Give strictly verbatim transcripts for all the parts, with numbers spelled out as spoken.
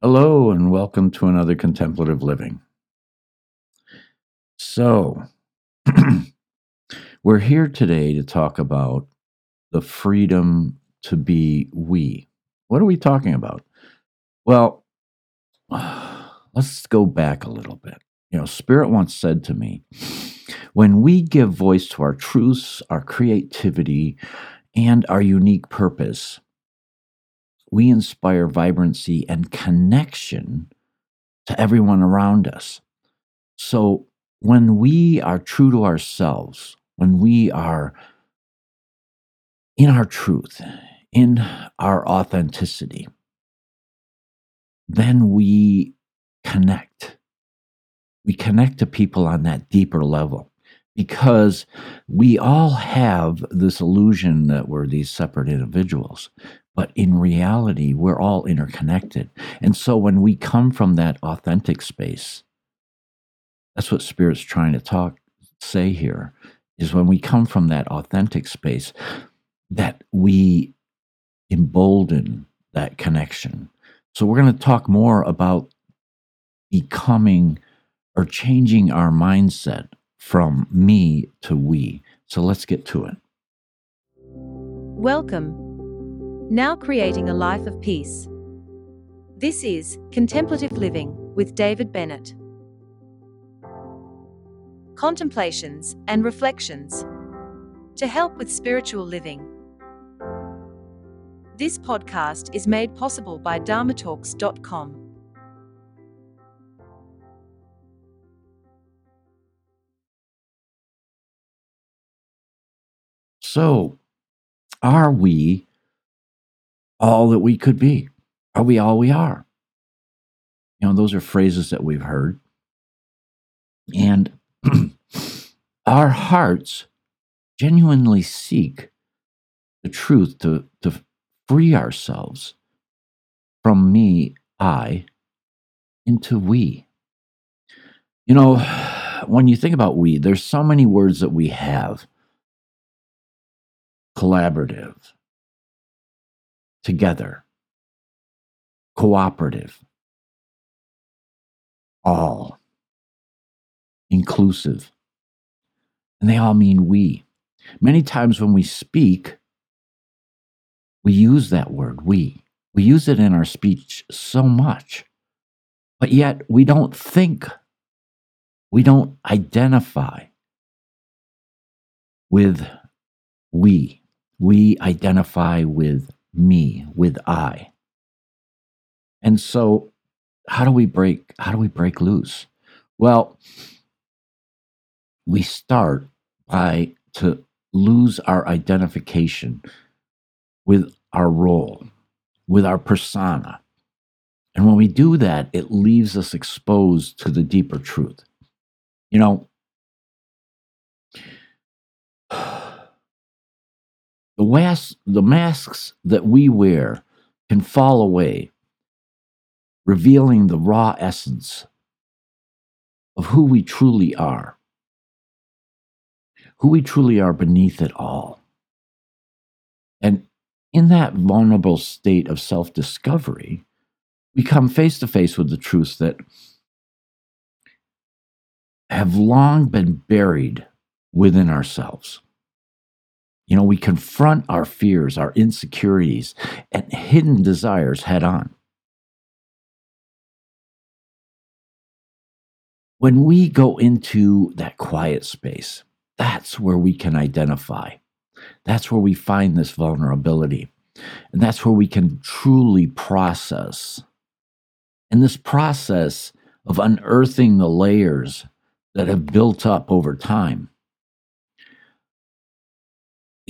Hello and welcome to another Contemplative Living. So, we're here today to talk about the freedom to be we. What are we talking about? Well, let's go back a little bit. You know, Spirit once said to me, when we give voice to our truths, our creativity, and our unique purpose, we inspire vibrancy and connection to everyone around us. So when we are true to ourselves, when we are in our truth, in our authenticity, then we connect. We connect to people on that deeper level because we all have this illusion that we're these separate individuals. But in reality, we're all interconnected. And so when we come from that authentic space, that's what Spirit's trying to talk, say here, is when we come from that authentic space, that we embolden that connection. So we're going to talk more about becoming or changing our mindset from me to we. So let's get to it. Welcome. Now creating a life of peace. This is Contemplative Living with David Bennett. Contemplations and reflections to help with spiritual living. This podcast is made possible by dharma talks dot com. So, are we all that we could be? Are we all we are? You know, those are phrases that we've heard. And our hearts genuinely seek the truth to, to free ourselves from me, I, into we. You know, when you think about we, there's so many words that we have. Collaborative. Together, cooperative, all, inclusive, and they all mean we. Many times when we speak, we use that word, we. We use it in our speech so much, but yet we don't think, we don't identify with we. We identify with me, with I. And so how do we break, how do we break loose? Well, we start by to lose our identification with our role, with our persona. And when we do that, it leaves us exposed to the deeper truth. You know, The, was- the masks that we wear can fall away, revealing the raw essence of who we truly are, who we truly are beneath it all. And in that vulnerable state of self-discovery, we come face to face with the truths that have long been buried within ourselves. You know, we confront our fears, our insecurities, and hidden desires head on. When we go into that quiet space, that's where we can identify. That's where we find this vulnerability. And that's where we can truly process. And this process of unearthing the layers that have built up over time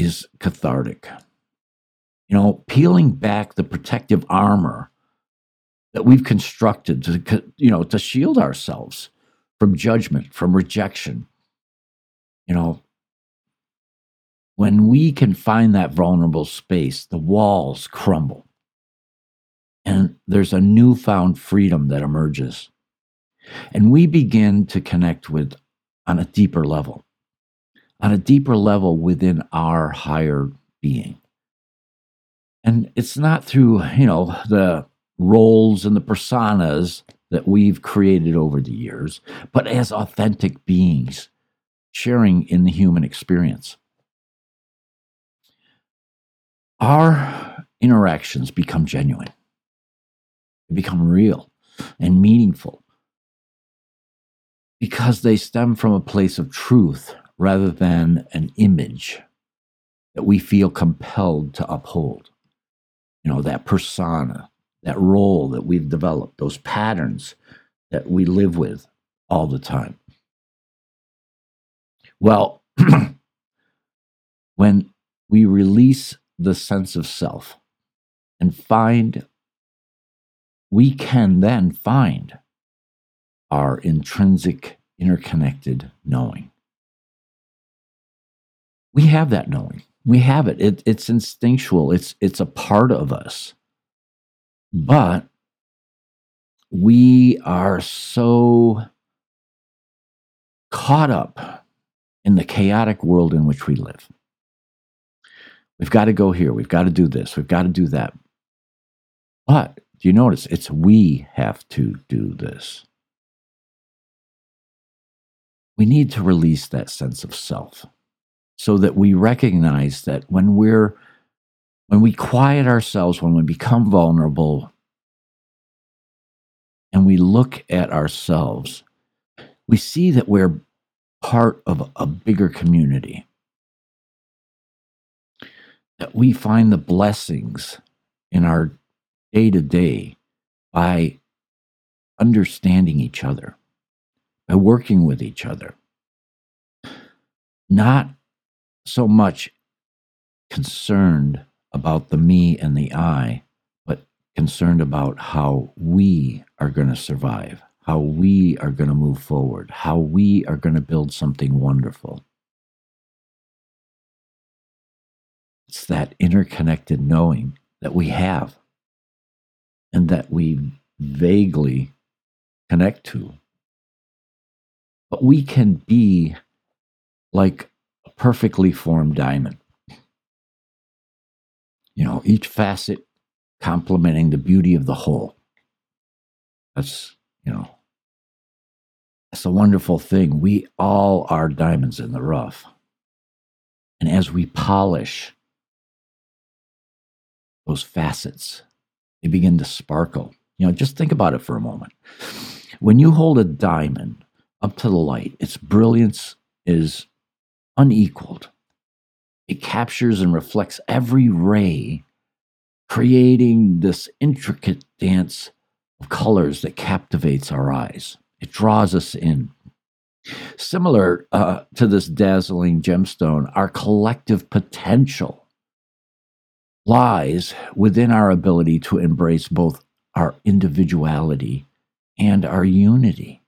is cathartic. You know, peeling back the protective armor that we've constructed to, you know, to shield ourselves from judgment, from rejection. You know, when we can find that vulnerable space, the walls crumble and there's a newfound freedom that emerges. And we begin to connect with on a deeper level. on a deeper level within our higher being. And it's not through, you know, the roles and the personas that we've created over the years, but as authentic beings sharing in the human experience. Our interactions become genuine, they become real and meaningful because they stem from a place of truth rather than an image that we feel compelled to uphold. You know, that persona, that role that we've developed, those patterns that we live with all the time. Well, when we release the sense of self and find, we can then find our intrinsic, interconnected knowing. We have that knowing. We have it. it it's instinctual. It's, it's a part of us. But we are so caught up in the chaotic world in which we live. We've got to go here. We've got to do this. We've got to do that. But do you notice? It's we have to do this. We need to release that sense of self so that we recognize that when we're When we quiet ourselves, when we become vulnerable, and we look at ourselves, we see that we're part of a bigger community. That we find the blessings in our day-to-day by understanding each other, by working with each other. Not so much concerned about the me and the I, but concerned about how we are going to survive, how we are going to move forward, how we are going to build something wonderful. It's that interconnected knowing that we have and that we vaguely connect to. But we can be like a perfectly formed diamond. You know, each facet complementing the beauty of the whole. That's, you know, that's a wonderful thing. We all are diamonds in the rough. And as we polish those facets, they begin to sparkle. You know, just think about it for a moment. When you hold a diamond up to the light, its brilliance is unequaled. It captures and reflects every ray, creating this intricate dance of colors that captivates our eyes. It draws us in. Similar uh, to this dazzling gemstone, our collective potential lies within our ability to embrace both our individuality and our unity.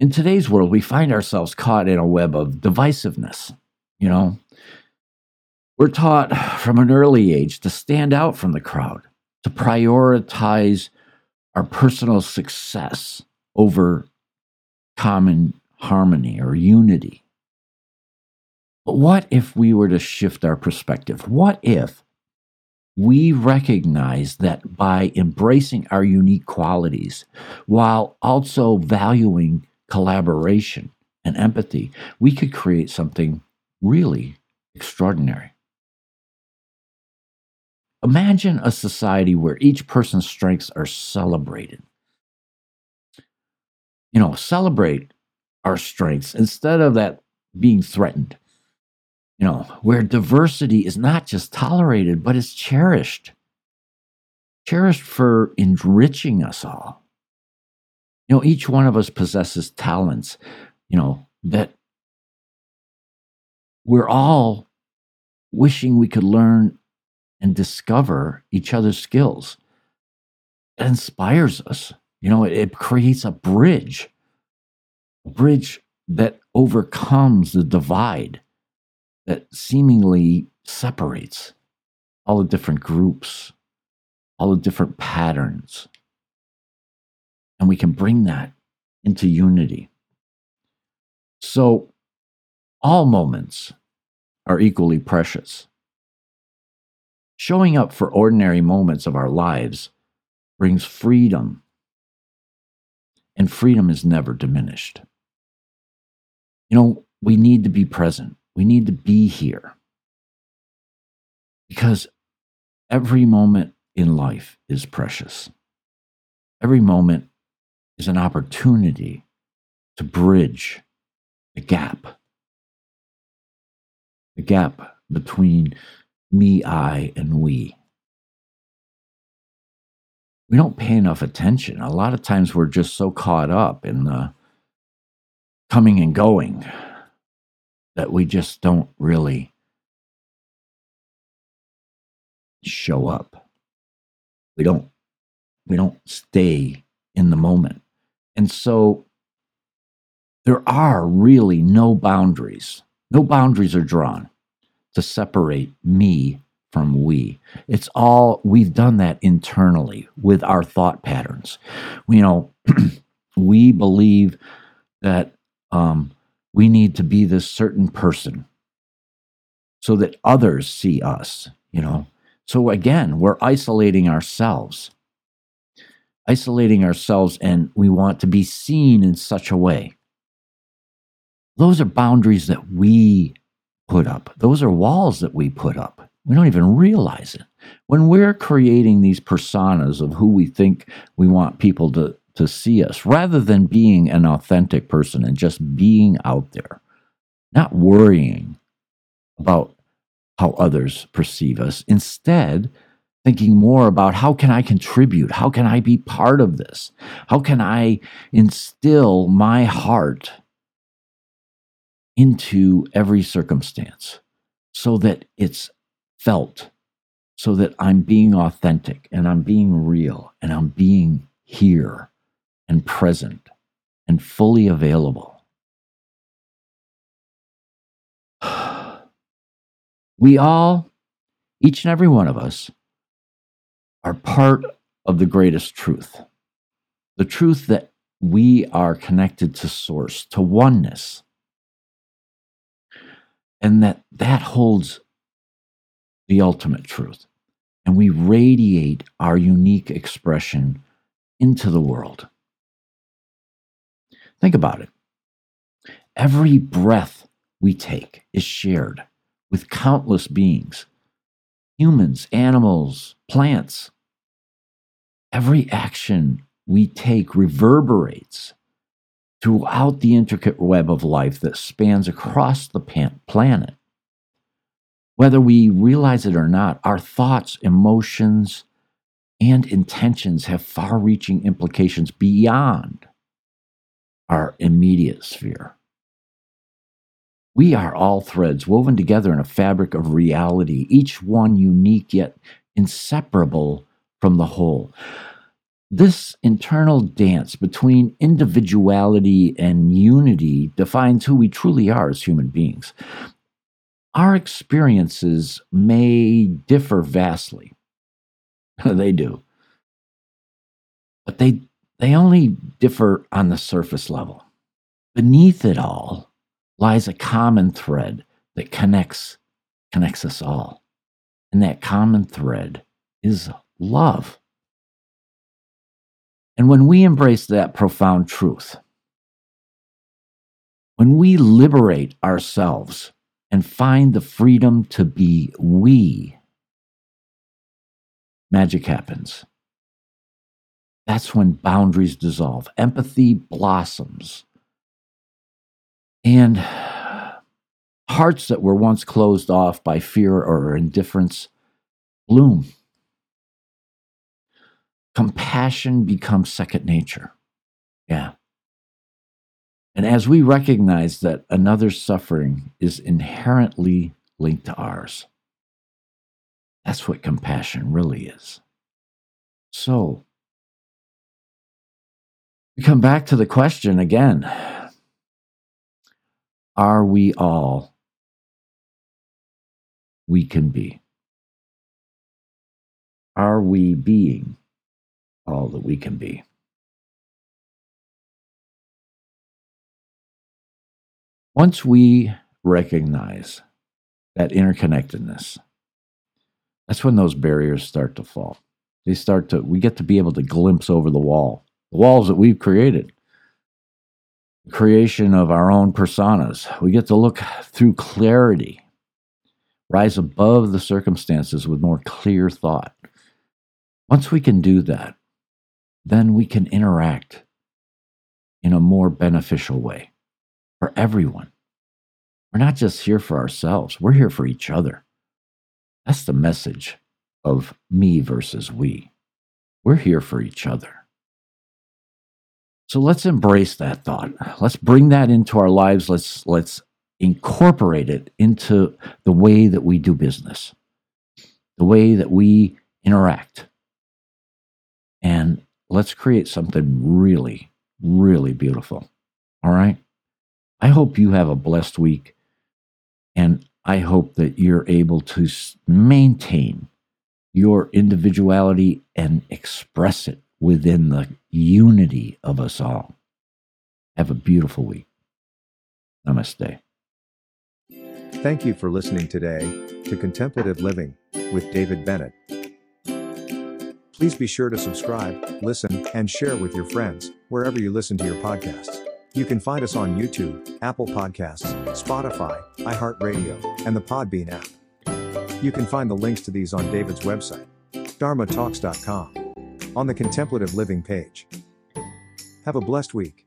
In today's world, we find ourselves caught in a web of divisiveness. You know, we're taught from an early age to stand out from the crowd, to prioritize our personal success over common harmony or unity. But what if we were to shift our perspective? What if we recognize that by embracing our unique qualities, while also valuing collaboration and empathy, we could create something really extraordinary? Imagine a society where each person's strengths are celebrated. You know, celebrate our strengths instead of that being threatened. You know, where diversity is not just tolerated, but is cherished. Cherished for enriching us all. You know, each one of us possesses talents, you know, that we're all wishing we could learn and discover each other's skills. It inspires us. You know, it, it creates a bridge, a bridge that overcomes the divide that seemingly separates all the different groups, all the different patterns. And we can bring that into unity. So, all moments are equally precious. Showing up for ordinary moments of our lives brings freedom. And freedom is never diminished. You know, we need to be present. We need to be here. Because every moment in life is precious. Every moment is an opportunity to bridge the gap. The gap between me, I, and we. We don't pay enough attention. A lot of times we're just so caught up in the coming and going that we just don't really show up. We don't we don't stay in the moment. And so there are really no boundaries. No boundaries are drawn to separate me from we. It's all, we've done that internally with our thought patterns. We, you know, we believe that um, we need to be this certain person so that others see us, you know. So again, we're isolating ourselves, isolating ourselves, and we want to be seen in such a way. Those are boundaries that we put up. Those are walls that we put up. We don't even realize it. When we're creating these personas of who we think we want people to, to see us, rather than being an authentic person and just being out there, not worrying about how others perceive us, instead thinking more about how can I contribute? How can I be part of this? How can I instill my heart into every circumstance so that it's felt, so that I'm being authentic and I'm being real and I'm being here and present and fully available. We all, each and every one of us, are part of the greatest truth, the truth that we are connected to source, to oneness. And that that holds the ultimate truth. And we radiate our unique expression into the world. Think about it. Every breath we take is shared with countless beings, humans, animals, plants. Every action we take reverberates throughout the intricate web of life that spans across the planet. Whether we realize it or not, our thoughts, emotions, and intentions have far-reaching implications beyond our immediate sphere. We are all threads woven together in a fabric of reality, each one unique yet inseparable from the whole. This internal dance between individuality and unity defines who we truly are as human beings. Our experiences may differ vastly. They do. But they, they only differ on the surface level. Beneath it all lies a common thread that connects, connects us all. And that common thread is love. And when we embrace that profound truth, when we liberate ourselves and find the freedom to be we, magic happens. That's when boundaries dissolve, empathy blossoms, and hearts that were once closed off by fear or indifference bloom. Compassion becomes second nature. Yeah. And as we recognize that another's suffering is inherently linked to ours, that's what compassion really is. So, we come back to the question again. Are we all we can be? Are we being all that we can be? Once we recognize that interconnectedness, that's when those barriers start to fall. They start to, we get to be able to glimpse over the wall, the walls that we've created, the creation of our own personas. We get to look through clarity, rise above the circumstances with more clear thought. Once we can do that, then we can interact in a more beneficial way for everyone. We're not just here for ourselves. We're here for each other. That's the message of me versus we. We're here for each other. So let's embrace that thought. Let's bring that into our lives. Let's let's incorporate it into the way that we do business, the way that we interact. And let's create something really, really beautiful. All right? I hope you have a blessed week, and I hope that you're able to maintain your individuality and express it within the unity of us all. Have a beautiful week. Namaste. Thank you for listening today to Contemplative Living with David Bennett. Please be sure to subscribe, listen, and share with your friends wherever you listen to your podcasts. You can find us on YouTube, Apple Podcasts, Spotify, iHeartRadio, and the Podbean app. You can find the links to these on David's website, dharma talks dot com, on the Contemplative Living page. Have a blessed week.